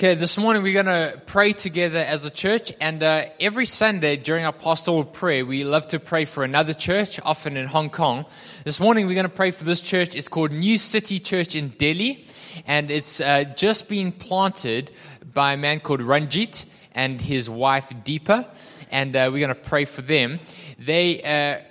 Okay, this morning we're going to pray together as a church, and every Sunday during our pastoral prayer, we love to pray for another church, often in Hong Kong. This morning we're going to pray for this church. It's called New City Church in Delhi, and it's just been planted by a man called Ranjit and his wife Deepa, and we're going to pray for them. They,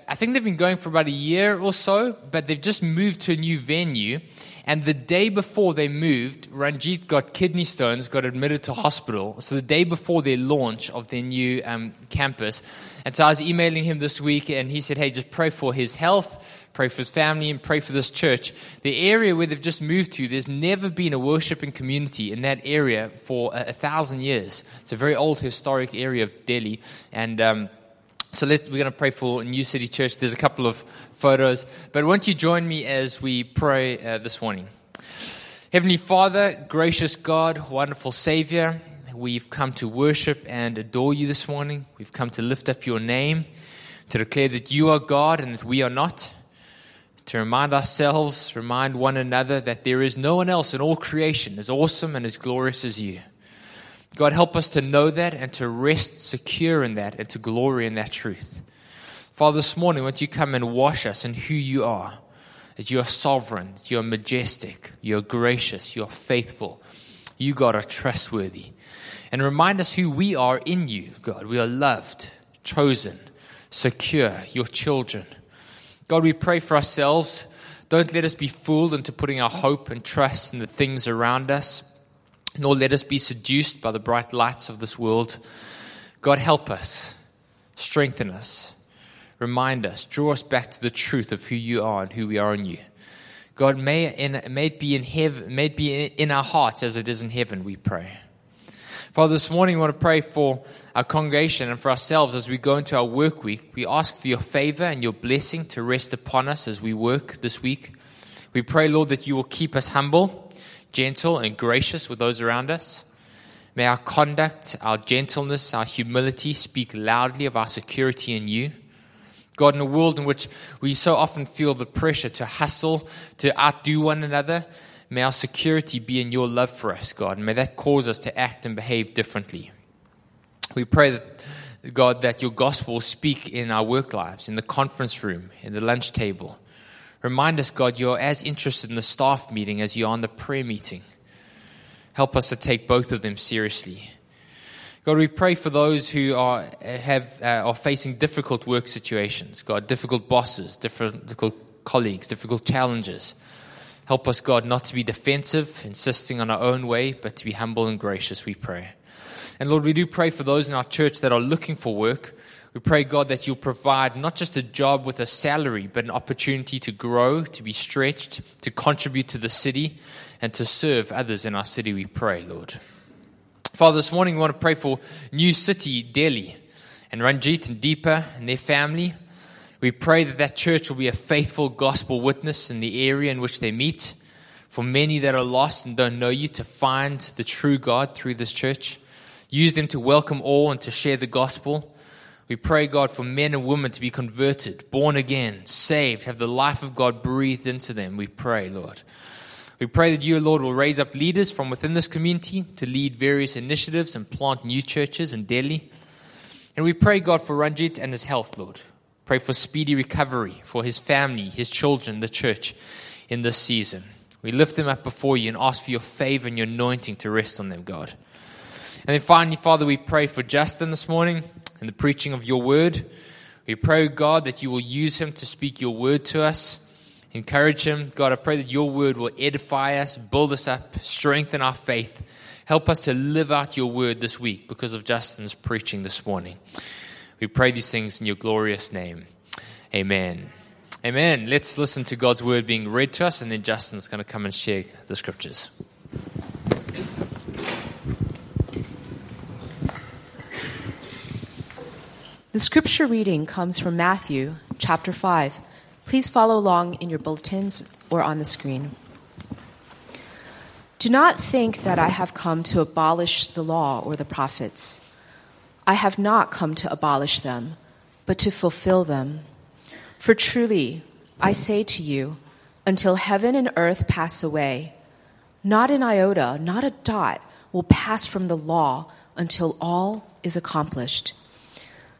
I think they've been going for about a year or so, but they've just moved to a new venue. And the day before they moved, Ranjit got kidney stones, got admitted to hospital. So the day before their launch of their new campus. And so I was emailing him this week, and he said, hey, just pray for his health, pray for his family, and pray for this church. The area where they've just moved to, there's never been a worshiping community in that area for 1,000 years. It's a very old, historic area of Delhi. And So we're going to pray for New City Church. There's a couple of photos. But won't you join me as we pray this morning? Heavenly Father, gracious God, wonderful Savior, we've come to worship and adore you this morning. We've come to lift up your name, to declare that you are God and that we are not, to remind ourselves, remind one another that there is no one else in all creation as awesome and as glorious as you. God, help us to know that and to rest secure in that and to glory in that truth. Father, this morning, won't you come and wash us in who you are, that you are sovereign, that you are majestic, you are gracious, you are faithful. You, God, are trustworthy. And remind us who we are in you, God. We are loved, chosen, secure, your children. God, we pray for ourselves. Don't let us be fooled into putting our hope and trust in the things around us, nor let us be seduced by the bright lights of this world. God, help us, strengthen us, remind us, draw us back to the truth of who you are and who we are in you. God, may it be in our hearts as it is in heaven, we pray. Father, this morning we want to pray for our congregation and for ourselves as we go into our work week. We ask for your favor and your blessing to rest upon us as we work this week. We pray, Lord, that you will keep us humble, gentle, and gracious with those around us. May our conduct, our gentleness, our humility speak loudly of our security in you. God, in a world in which we so often feel the pressure to hustle, to outdo one another, may our security be in your love for us, God. And may that cause us to act and behave differently. We pray that, God, that your gospel will speak in our work lives, in the conference room, in the lunch table. Remind us, God, you're as interested in the staff meeting as you are in the prayer meeting. Help us to take both of them seriously. God, we pray for those who are facing difficult work situations, God, difficult bosses, difficult colleagues, difficult challenges. Help us, God, not to be defensive, insisting on our own way, but to be humble and gracious, we pray. And Lord, we do pray for those in our church that are looking for work. We pray, God, that you'll provide not just a job with a salary, but an opportunity to grow, to be stretched, to contribute to the city, and to serve others in our city, we pray, Lord. Father, this morning we want to pray for New City, Delhi, and Ranjit and Deepa and their family. We pray that that church will be a faithful gospel witness in the area in which they meet, for many that are lost and don't know you to find the true God through this church. Use them to welcome all and to share the gospel. We pray, God, for men and women to be converted, born again, saved, have the life of God breathed into them. We pray, Lord. We pray that you, Lord, will raise up leaders from within this community to lead various initiatives and plant new churches in Delhi. And we pray, God, for Ranjit and his health, Lord. Pray for speedy recovery for his family, his children, the church in this season. We lift them up before you and ask for your favor and your anointing to rest on them, God. And then finally, Father, we pray for Justin this morning and the preaching of your word. We pray, God, that you will use him to speak your word to us. Encourage him. God, I pray that your word will edify us, build us up, strengthen our faith. Help us to live out your word this week because of Justin's preaching this morning. We pray these things in your glorious name. Amen. Amen. Let's listen to God's word being read to us, and then Justin's going to come and share the scriptures. The scripture reading comes from Matthew chapter 5. Please follow along in your bulletins or on the screen. Do not think that I have come to abolish the law or the prophets. I have not come to abolish them, but to fulfill them. For truly, I say to you, until heaven and earth pass away, not an iota, not a dot will pass from the law until all is accomplished.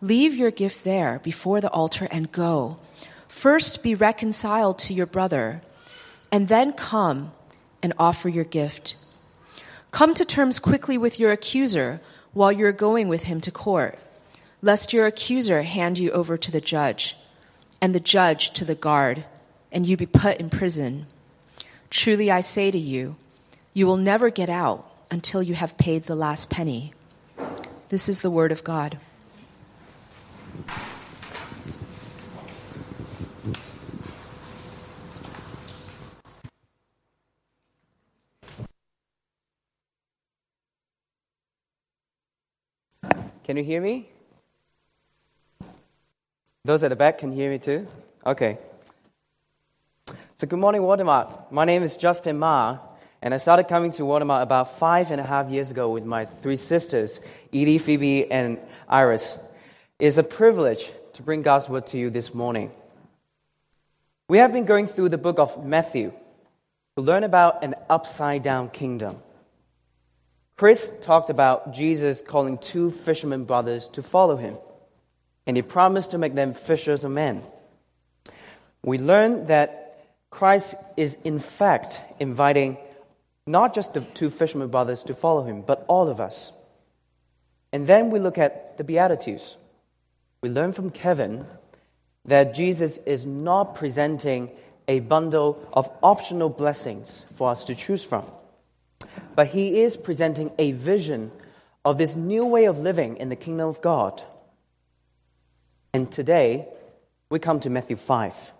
leave your gift there before the altar and go. First be reconciled to your brother, and then come and offer your gift. Come to terms quickly with your accuser while you're going with him to court, lest your accuser hand you over to the judge, and the judge to the guard, and you be put in prison. Truly I say to you, you will never get out until you have paid the last penny. This is the word of God. Can you hear me? Those at the back can hear me too? Okay. So good morning, Watermark. My name is Justin Ma, and I started coming to Watermark about 5.5 years ago with my three sisters, Edie, Phoebe, and Iris. It's a privilege to bring God's word to you this morning. We have been going through the book of Matthew to learn about an upside-down kingdom. Chris talked about Jesus calling two fishermen brothers to follow him, and he promised to make them fishers of men. We learned that Christ is in fact inviting not just the two fishermen brothers to follow him, but all of us. And then we look at the Beatitudes. We learn from Kevin that Jesus is not presenting a bundle of optional blessings for us to choose from, but he is presenting a vision of this new way of living in the kingdom of God. And today, we come to Matthew 5,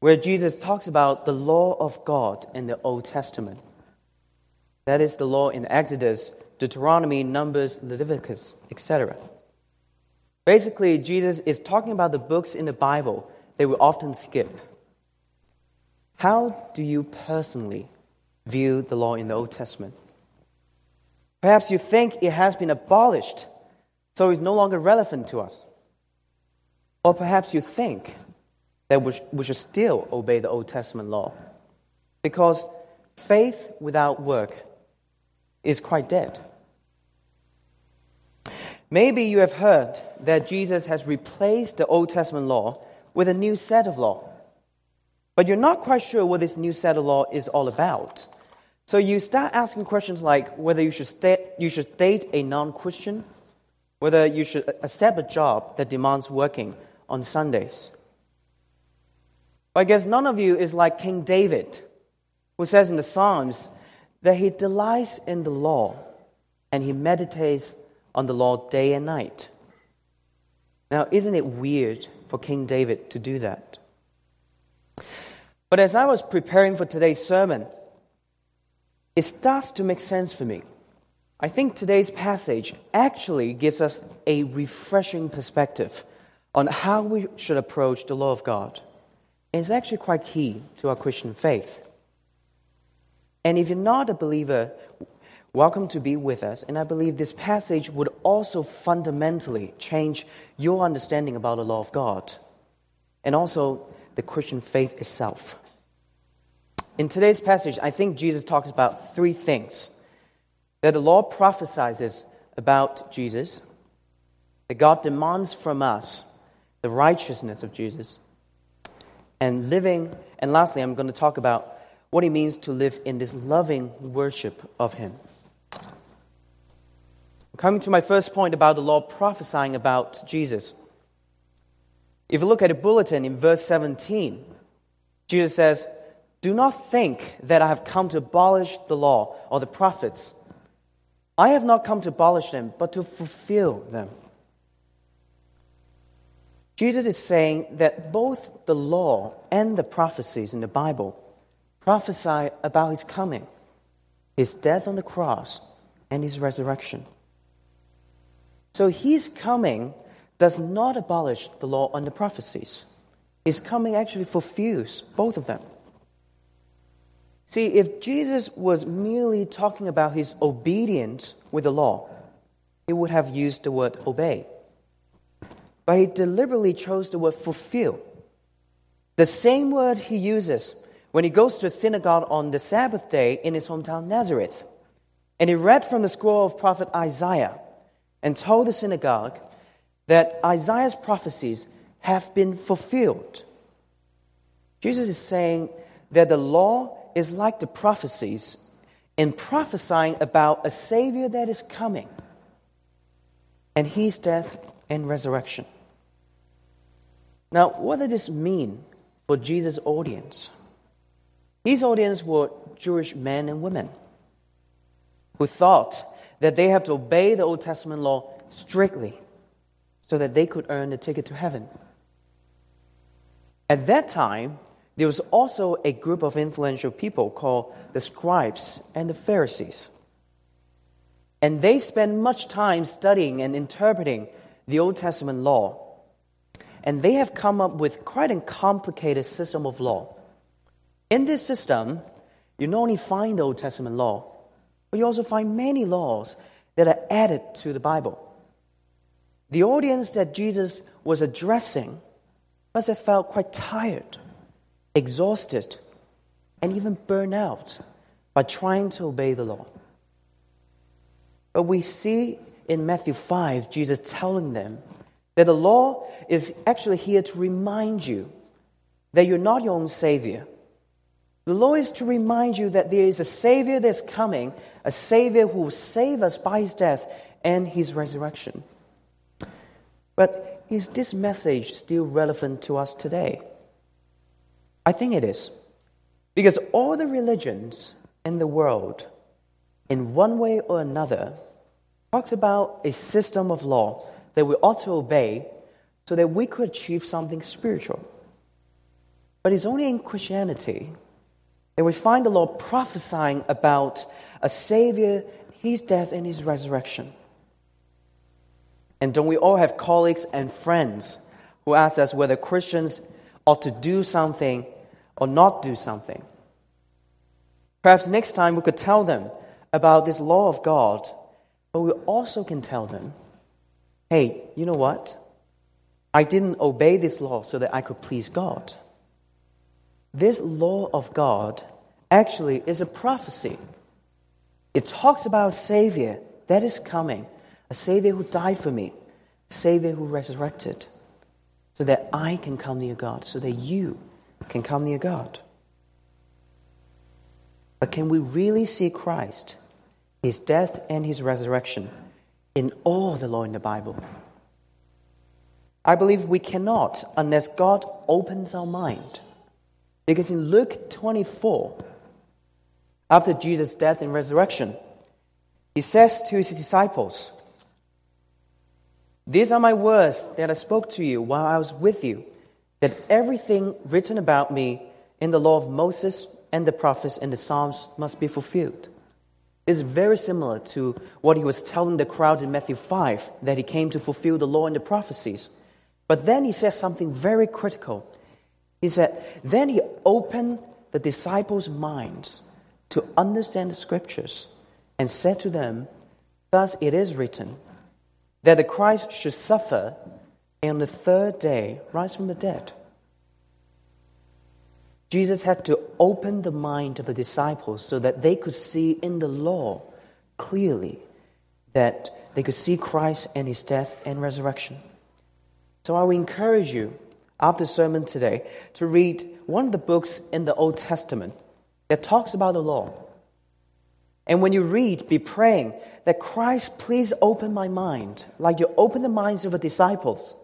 where Jesus talks about the law of God in the Old Testament. That is the law in Exodus, Deuteronomy, Numbers, Leviticus, etc. Basically, Jesus is talking about the books in the Bible that we often skip. How do you personally view the law in the Old Testament? Perhaps you think it has been abolished, so it's no longer relevant to us. Or perhaps you think that we should still obey the Old Testament law, because faith without work is quite dead. Maybe you have heard that Jesus has replaced the Old Testament law with a new set of law, but you're not quite sure what this new set of law is all about. So you start asking questions like whether you should date a non-Christian, whether you should accept a job that demands working on Sundays. But I guess none of you is like King David, who says in the Psalms that he delights in the law and he meditates on the law day and night. Now, isn't it weird for King David to do that? But as I was preparing for today's sermon, it starts to make sense for me. I think today's passage actually gives us a refreshing perspective on how we should approach the law of God. And it's actually quite key to our Christian faith. And if you're not a believer, welcome to be with us. And I believe this passage would also fundamentally change your understanding about the law of God and also the Christian faith itself. In today's passage, I think Jesus talks about three things that the law prophesies about Jesus, that God demands from us the righteousness of Jesus, and living. And lastly, I'm going to talk about what it means to live in this loving worship of him. Coming to my first point about the law prophesying about Jesus. If you look at a bulletin in verse 17, Jesus says, "Do not think that I have come to abolish the law or the prophets. I have not come to abolish them, but to fulfill them." Jesus is saying that both the law and the prophecies in the Bible prophesy about his coming, his death on the cross, and his resurrection. So his coming does not abolish the law and the prophecies. His coming actually fulfills both of them. See, if Jesus was merely talking about his obedience with the law, he would have used the word obey. But he deliberately chose the word fulfill. The same word he uses when he goes to a synagogue on the Sabbath day in his hometown Nazareth. And he read from the scroll of prophet Isaiah and told the synagogue that Isaiah's prophecies have been fulfilled. Jesus is saying that the law is like the prophecies in prophesying about a Savior that is coming and his death and resurrection. Now, what does this mean for Jesus' audience? His audience were Jewish men and women who thought that they have to obey the Old Testament law strictly so that they could earn a ticket to heaven. At that time, there was also a group of influential people called the scribes and the Pharisees. And they spent much time studying and interpreting the Old Testament law. And they have come up with quite a complicated system of law. In this system, you not only find the Old Testament law, but you also find many laws that are added to the Bible. The audience that Jesus was addressing must have felt quite tired, exhausted, and even burned out by trying to obey the law. But we see in Matthew 5, Jesus telling them that the law is actually here to remind you that you're not your own Savior. The law is to remind you that there is a Savior that's coming, a Savior who will save us by his death and his resurrection. But is this message still relevant to us today? I think it is. Because all the religions in the world, in one way or another, talks about a system of law that we ought to obey so that we could achieve something spiritual. But it's only in Christianity that we find the law prophesying about a Savior, his death, and his resurrection. And don't we all have colleagues and friends who ask us whether Christians ought to do something or not do something? Perhaps next time we could tell them about this law of God, but we also can tell them, hey, you know what? I didn't obey this law so that I could please God. This law of God actually is a prophecy. It talks about a Savior that is coming, a Savior who died for me, a Savior who resurrected, so that I can come near God, so that you can come near God. But can we really see Christ, his death and his resurrection, in all the law in the Bible? I believe we cannot unless God opens our mind. Because in Luke 24, after Jesus' death and resurrection, he says to his disciples, "These are my words that I spoke to you while I was with you, that everything written about me in the law of Moses and the prophets and the Psalms must be fulfilled." It's very similar to what he was telling the crowd in Matthew 5, that he came to fulfill the law and the prophecies. But then he says something very critical. He said, then he opened the disciples' minds to understand the Scriptures and said to them, "Thus it is written, that the Christ should suffer and on the third day rise from the dead." Jesus had to open the mind of the disciples so that they could see in the law clearly, that they could see Christ and his death and resurrection. So I will encourage you, after the sermon today, to read one of the books in the Old Testament that talks about the law. And when you read, be praying that Christ, please open my mind, like you open the minds of the disciples,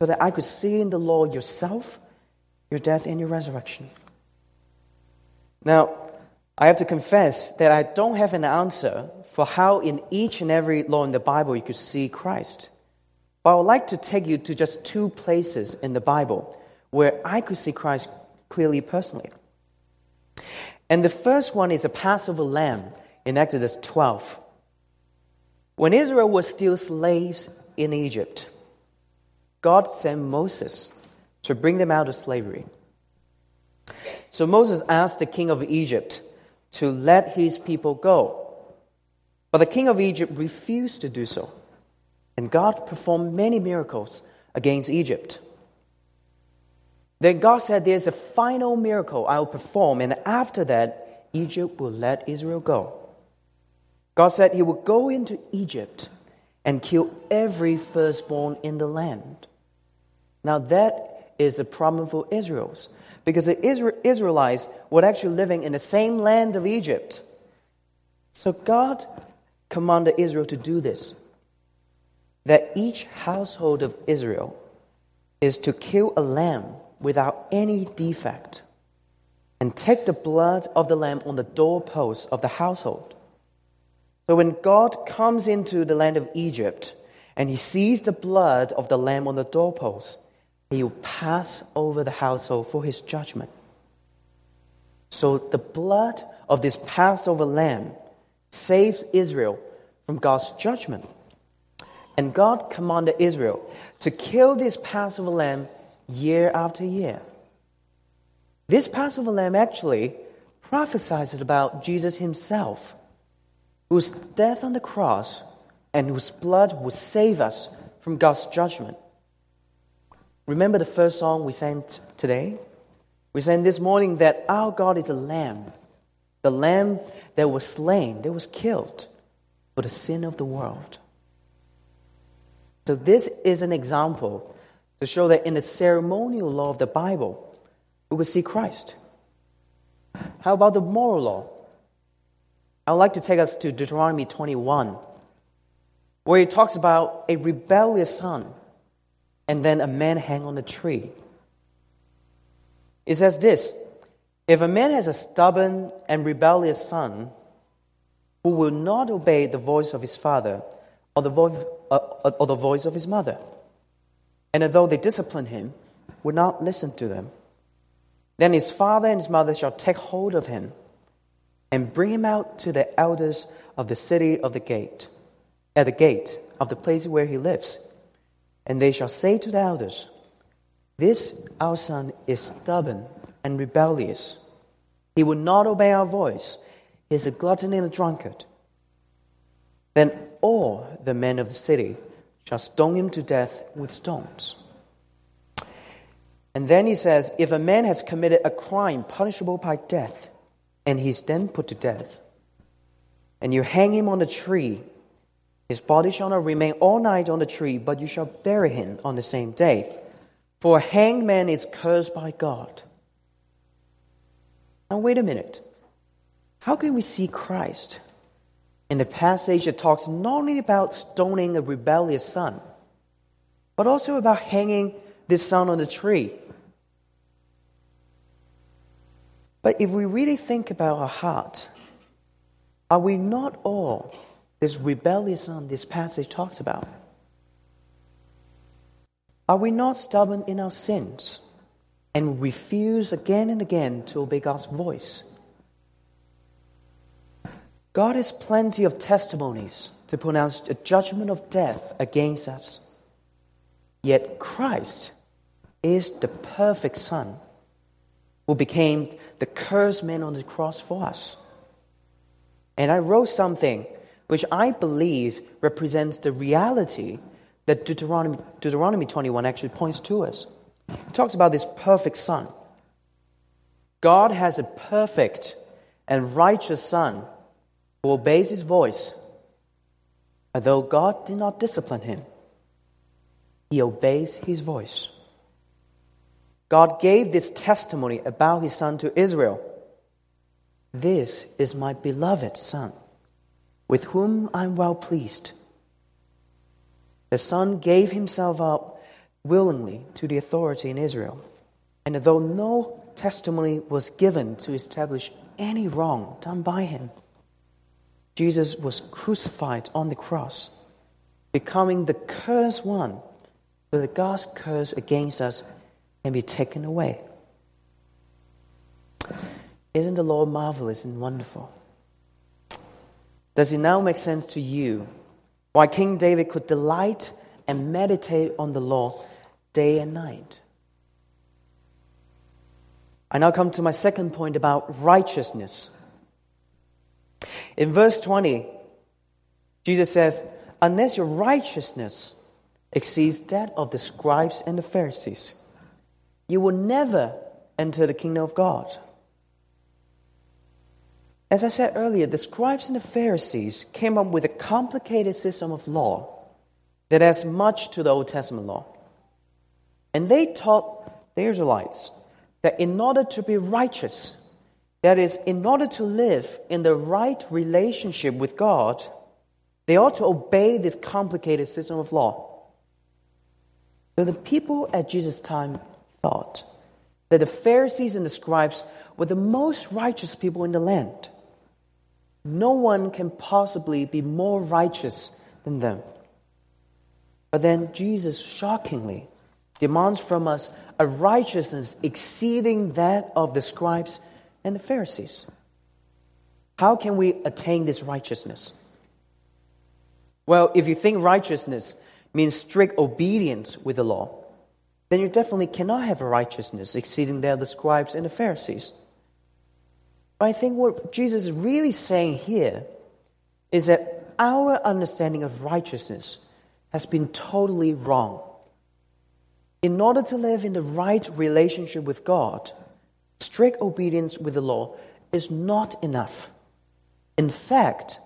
so that I could see in the Lord yourself, your death, and your resurrection. Now, I have to confess that I don't have an answer for how in each and every law in the Bible you could see Christ. But I would like to take you to just two places in the Bible where I could see Christ clearly personally. And the first one is a Passover lamb in Exodus 12. When Israel was still slaves in Egypt, God sent Moses to bring them out of slavery. So Moses asked the king of Egypt to let his people go. But the king of Egypt refused to do so. And God performed many miracles against Egypt. Then God said, there's a final miracle I will perform, and after that, Egypt will let Israel go. God said he will go into Egypt and kill every firstborn in the land. Now that is a problem for Israel, because the Israelites were actually living in the same land of Egypt. So God commanded Israel to do this, that each household of Israel is to kill a lamb without any defect and take the blood of the lamb on the doorposts of the household. So when God comes into the land of Egypt and he sees the blood of the lamb on the doorposts, he will pass over the household for his judgment. So the blood of this Passover lamb saves Israel from God's judgment. And God commanded Israel to kill this Passover lamb year after year. This Passover lamb actually prophesies about Jesus himself, whose death on the cross and whose blood will save us from God's judgment. Remember the first song we sang today? We sang this morning that our God is a lamb, the lamb that was slain, that was killed for the sin of the world. So this is an example to show that in the ceremonial law of the Bible, we will see Christ. How about the moral law? I would like to take us to Deuteronomy 21, where it talks about a rebellious son and then a man hanged on a tree. It says this, if a man has a stubborn and rebellious son who will not obey the voice of his father or the voice of his mother, and although they discipline him, would not listen to them, then his father and his mother shall take hold of him and bring him out to the elders of the city of the gate, at the gate of the place where he lives. And they shall say to the elders, this our son is stubborn and rebellious. He will not obey our voice. He is a glutton and a drunkard. Then all the men of the city shall stone him to death with stones. And then he says, if a man has committed a crime punishable by death, and he is then put to death, and you hang him on a tree, his body shall not remain all night on the tree, but you shall bury him on the same day. For a hanged man is cursed by God. Now wait a minute. How can we see Christ in the passage that talks not only about stoning a rebellious son, but also about hanging this son on the tree? But if we really think about our heart, are we not all this rebellious son this passage talks about? Are we not stubborn in our sins and refuse again and again to obey God's voice? God has plenty of testimonies to pronounce a judgment of death against us. Yet Christ is the perfect Son who became the cursed man on the cross for us. And I wrote something which I believe represents the reality that Deuteronomy 21 actually points to us. It talks about this perfect Son. God has a perfect and righteous Son who obeys his voice. Although God did not discipline him, he obeys his voice. God gave this testimony about his son to Israel. This is my beloved son with whom I'm well pleased. The Son gave himself up willingly to the authority in Israel. And though no testimony was given to establish any wrong done by him, Jesus was crucified on the cross, becoming the cursed one, so that God's curse against us can be taken away. Isn't the Lord marvelous and wonderful? Does it now make sense to you why King David could delight and meditate on the law day and night? I now come to my second point about righteousness. In verse 20, Jesus says, "Unless your righteousness exceeds that of the scribes and the Pharisees, you will never enter the kingdom of God." As I said earlier, the scribes and the Pharisees came up with a complicated system of law that adds much to the Old Testament law. And they taught the Israelites that in order to be righteous, that is, in order to live in the right relationship with God, they ought to obey this complicated system of law. So the people at Jesus' time thought that the Pharisees and the scribes were the most righteous people in the land. No one can possibly be more righteous than them. But then Jesus shockingly demands from us a righteousness exceeding that of the scribes and the Pharisees. How can we attain this righteousness? Well, if you think righteousness means strict obedience with the law, then you definitely cannot have a righteousness exceeding that of the scribes and the Pharisees. But I think what Jesus is really saying here is that our understanding of righteousness has been totally wrong. In order to live in the right relationship with God, strict obedience with the law is not enough. In fact,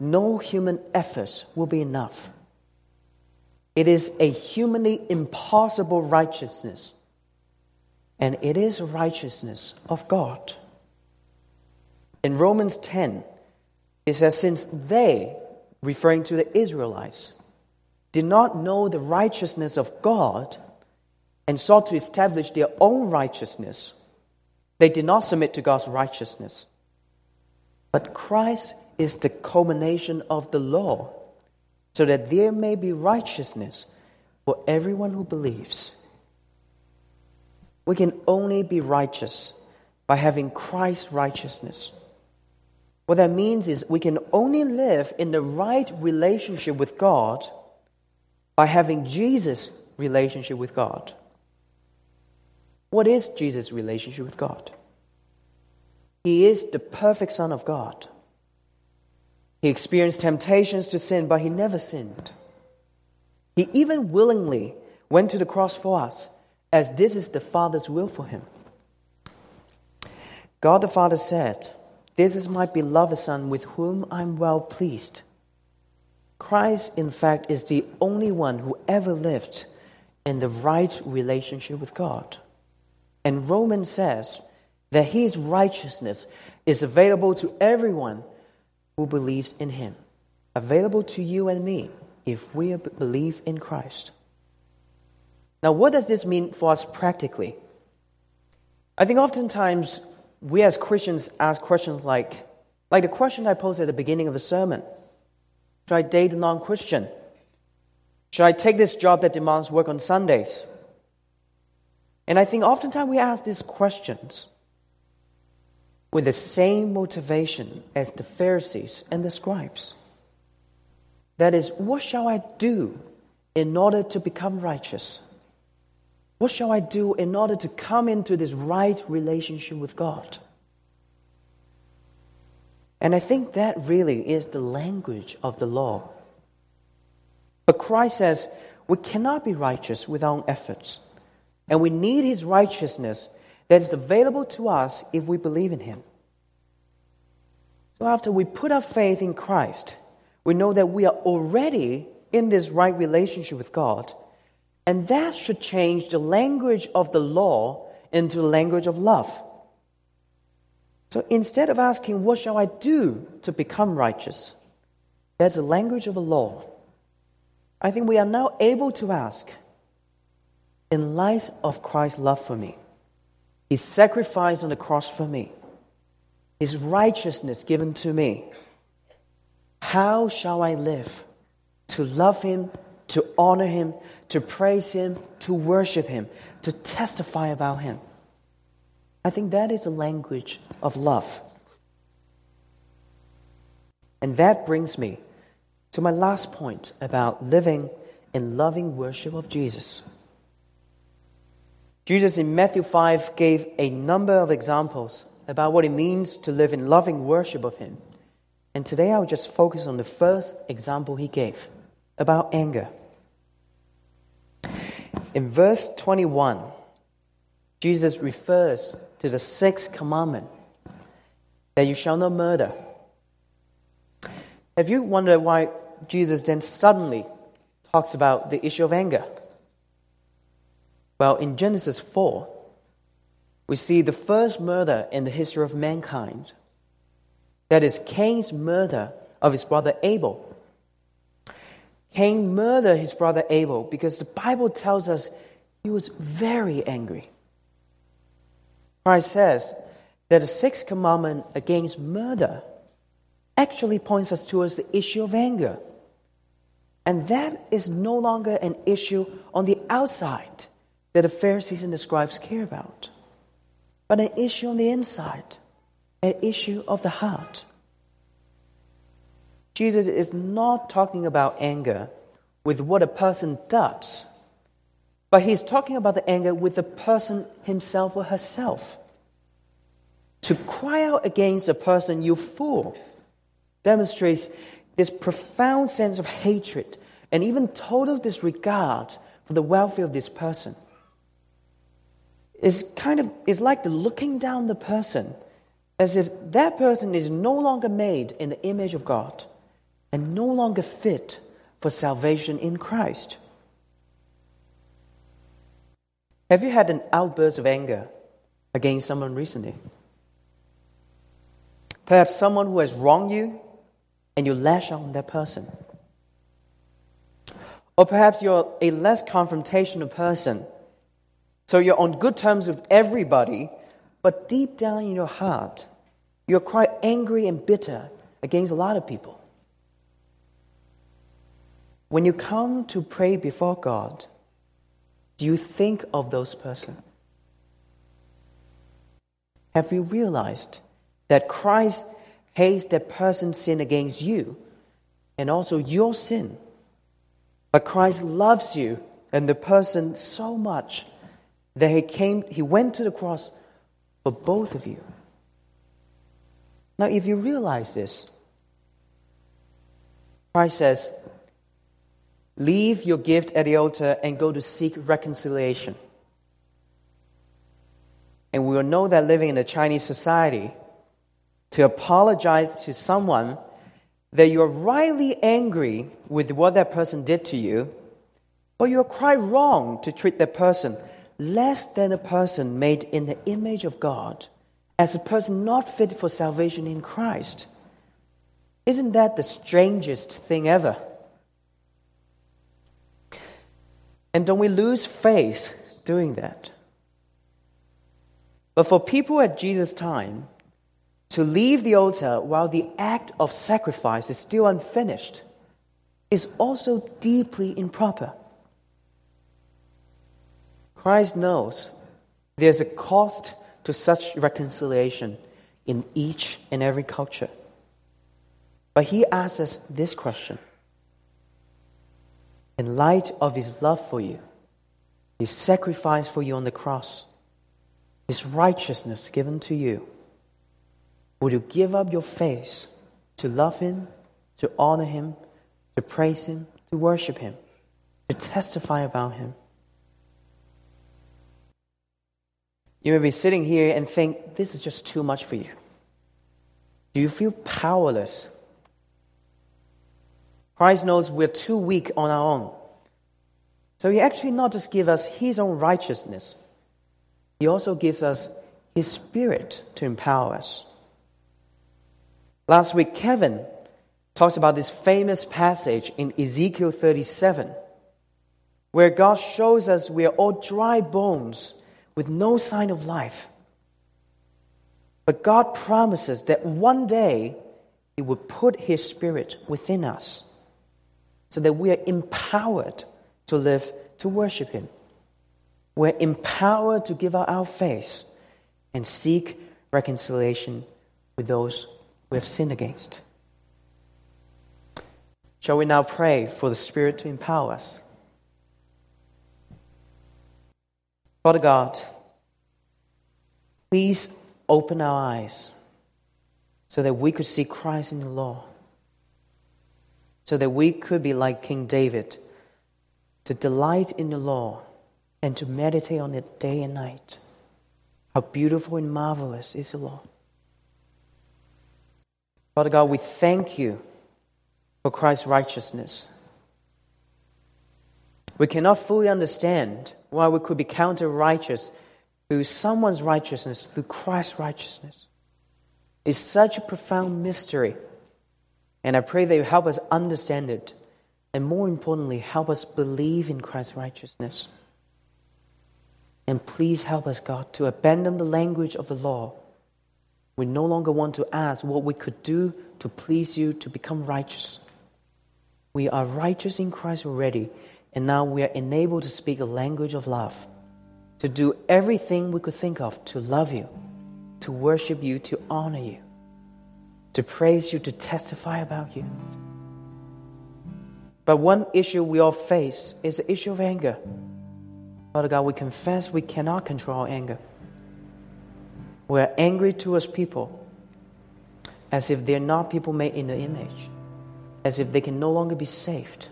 no human efforts will be enough. It is a humanly impossible righteousness, and it is a righteousness of God. In Romans 10, it says, "Since they," referring to the Israelites, "did not know the righteousness of God and sought to establish their own righteousness, they did not submit to God's righteousness. But Christ is the culmination of the law, so that there may be righteousness for everyone who believes." We can only be righteous by having Christ's righteousness. What that means is we can only live in the right relationship with God by having Jesus' relationship with God. What is Jesus' relationship with God? He is the perfect Son of God. He experienced temptations to sin, but he never sinned. He even willingly went to the cross for us, as this is the Father's will for him. God the Father said, "This is my beloved Son, with whom I'm well pleased." Christ, in fact, is the only one who ever lived in the right relationship with God. And Romans says that his righteousness is available to everyone who believes in him, available to you and me if we believe in Christ. Now, what does this mean for us practically? I think oftentimes we as Christians ask questions like the question I posed at the beginning of the sermon. Should I date a non-Christian? Should I take this job that demands work on Sundays? And I think oftentimes we ask these questions with the same motivation as the Pharisees and the scribes. That is, what shall I do in order to become righteous? What shall I do in order to come into this right relationship with God? And I think that really is the language of the law. But Christ says we cannot be righteous with our own efforts, and we need his righteousness that is available to us if we believe in him. So after we put our faith in Christ, we know that we are already in this right relationship with God, and that should change the language of the law into the language of love. So instead of asking, what shall I do to become righteous? That's the language of the law. I think we are now able to ask, in light of Christ's love for me, His sacrifice on the cross for me, His righteousness given to me, how shall I live to love Him, to honor Him, to praise Him, to worship Him, to testify about Him? I think that is a language of love. And that brings me to my last point about living in loving worship of Jesus. Jesus in Matthew 5 gave a number of examples about what it means to live in loving worship of Him. And today I'll just focus on the first example He gave about anger. In verse 21, Jesus refers to the sixth commandment, that you shall not murder. Have you wondered why Jesus then suddenly talks about the issue of anger? Well, in Genesis 4, we see the first murder in the history of mankind. That is Cain's murder of his brother Abel. Cain murdered his brother Abel because the Bible tells us he was very angry. Christ says that the sixth commandment against murder actually points us towards the issue of anger. And that is no longer an issue on the outside that the Pharisees and the scribes care about, but an issue on the inside, an issue of the heart. Jesus is not talking about anger with what a person does, but He's talking about the anger with the person himself or herself. To cry out against a person, "You fool," demonstrates this profound sense of hatred and even total disregard for the welfare of this person. It's like the looking down the person, as if that person is no longer made in the image of God and no longer fit for salvation in Christ. Have you had an outburst of anger against someone recently? Perhaps someone who has wronged you, and you lash out on that person. Or perhaps you're a less confrontational person, so you're on good terms with everybody, but deep down in your heart, you're quite angry and bitter against a lot of people. When you come to pray before God, do you think of those persons? Have you realized that Christ hates that person's sin against you and also your sin? But Christ loves you and the person so much that He went to the cross for both of you. Now, if you realize this, Christ says, "Leave your gift at the altar and go to seek reconciliation." And we will know that living in a Chinese society, to apologize to someone that you're rightly angry with what that person did to you, but you're quite wrong to treat that person less than a person made in the image of God, as a person not fit for salvation in Christ. Isn't that the strangest thing ever? And don't we lose faith doing that? But for people at Jesus' time, to leave the altar while the act of sacrifice is still unfinished is also deeply improper. Christ knows there's a cost to such reconciliation in each and every culture. But He asks us this question: in light of His love for you, His sacrifice for you on the cross, His righteousness given to you, would you give up your face to love Him, to honor Him, to praise Him, to worship Him, to testify about Him? You may be sitting here and think, this is just too much for you. Do you feel powerless? Christ knows we're too weak on our own. So He actually not just gives us His own righteousness, He also gives us His Spirit to empower us. Last week, Kevin talks about this famous passage in Ezekiel 37, where God shows us we are all dry bones with no sign of life. But God promises that one day He will put His Spirit within us so that we are empowered to live, to worship Him. We're empowered to give out our face and seek reconciliation with those we have sinned against. Shall we now pray for the Spirit to empower us? Father God, please open our eyes so that we could see Christ in the law, so that we could be like King David, to delight in the law and to meditate on it day and night. How beautiful and marvelous is the law. Father God, we thank you for Christ's righteousness. We cannot fully understand why we could be counted righteous through someone's righteousness, through Christ's righteousness. It's such a profound mystery, and I pray that you help us understand it, and more importantly, help us believe in Christ's righteousness. And please help us, God, to abandon the language of the law. We no longer want to ask what we could do to please you to become righteous. We are righteous in Christ already, and now we are enabled to speak a language of love, to do everything we could think of to love you, to worship you, to honor you, to praise you, to testify about you. But one issue we all face is the issue of anger. Father God, we confess we cannot control our anger. We are angry towards people as if they're not people made in the image, as if they can no longer be saved.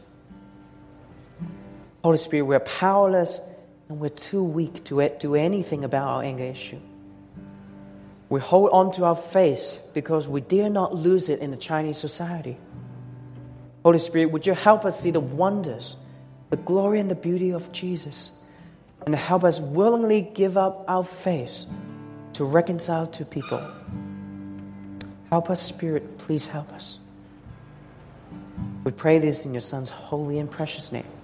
Holy Spirit, we're powerless and we're too weak to do anything about our anger issue. We hold on to our faith because we dare not lose it in the Chinese society. Holy Spirit, would you help us see the wonders, the glory and the beauty of Jesus, and help us willingly give up our faith to reconcile to people. Help us, Spirit, please help us. We pray this in your Son's holy and precious name.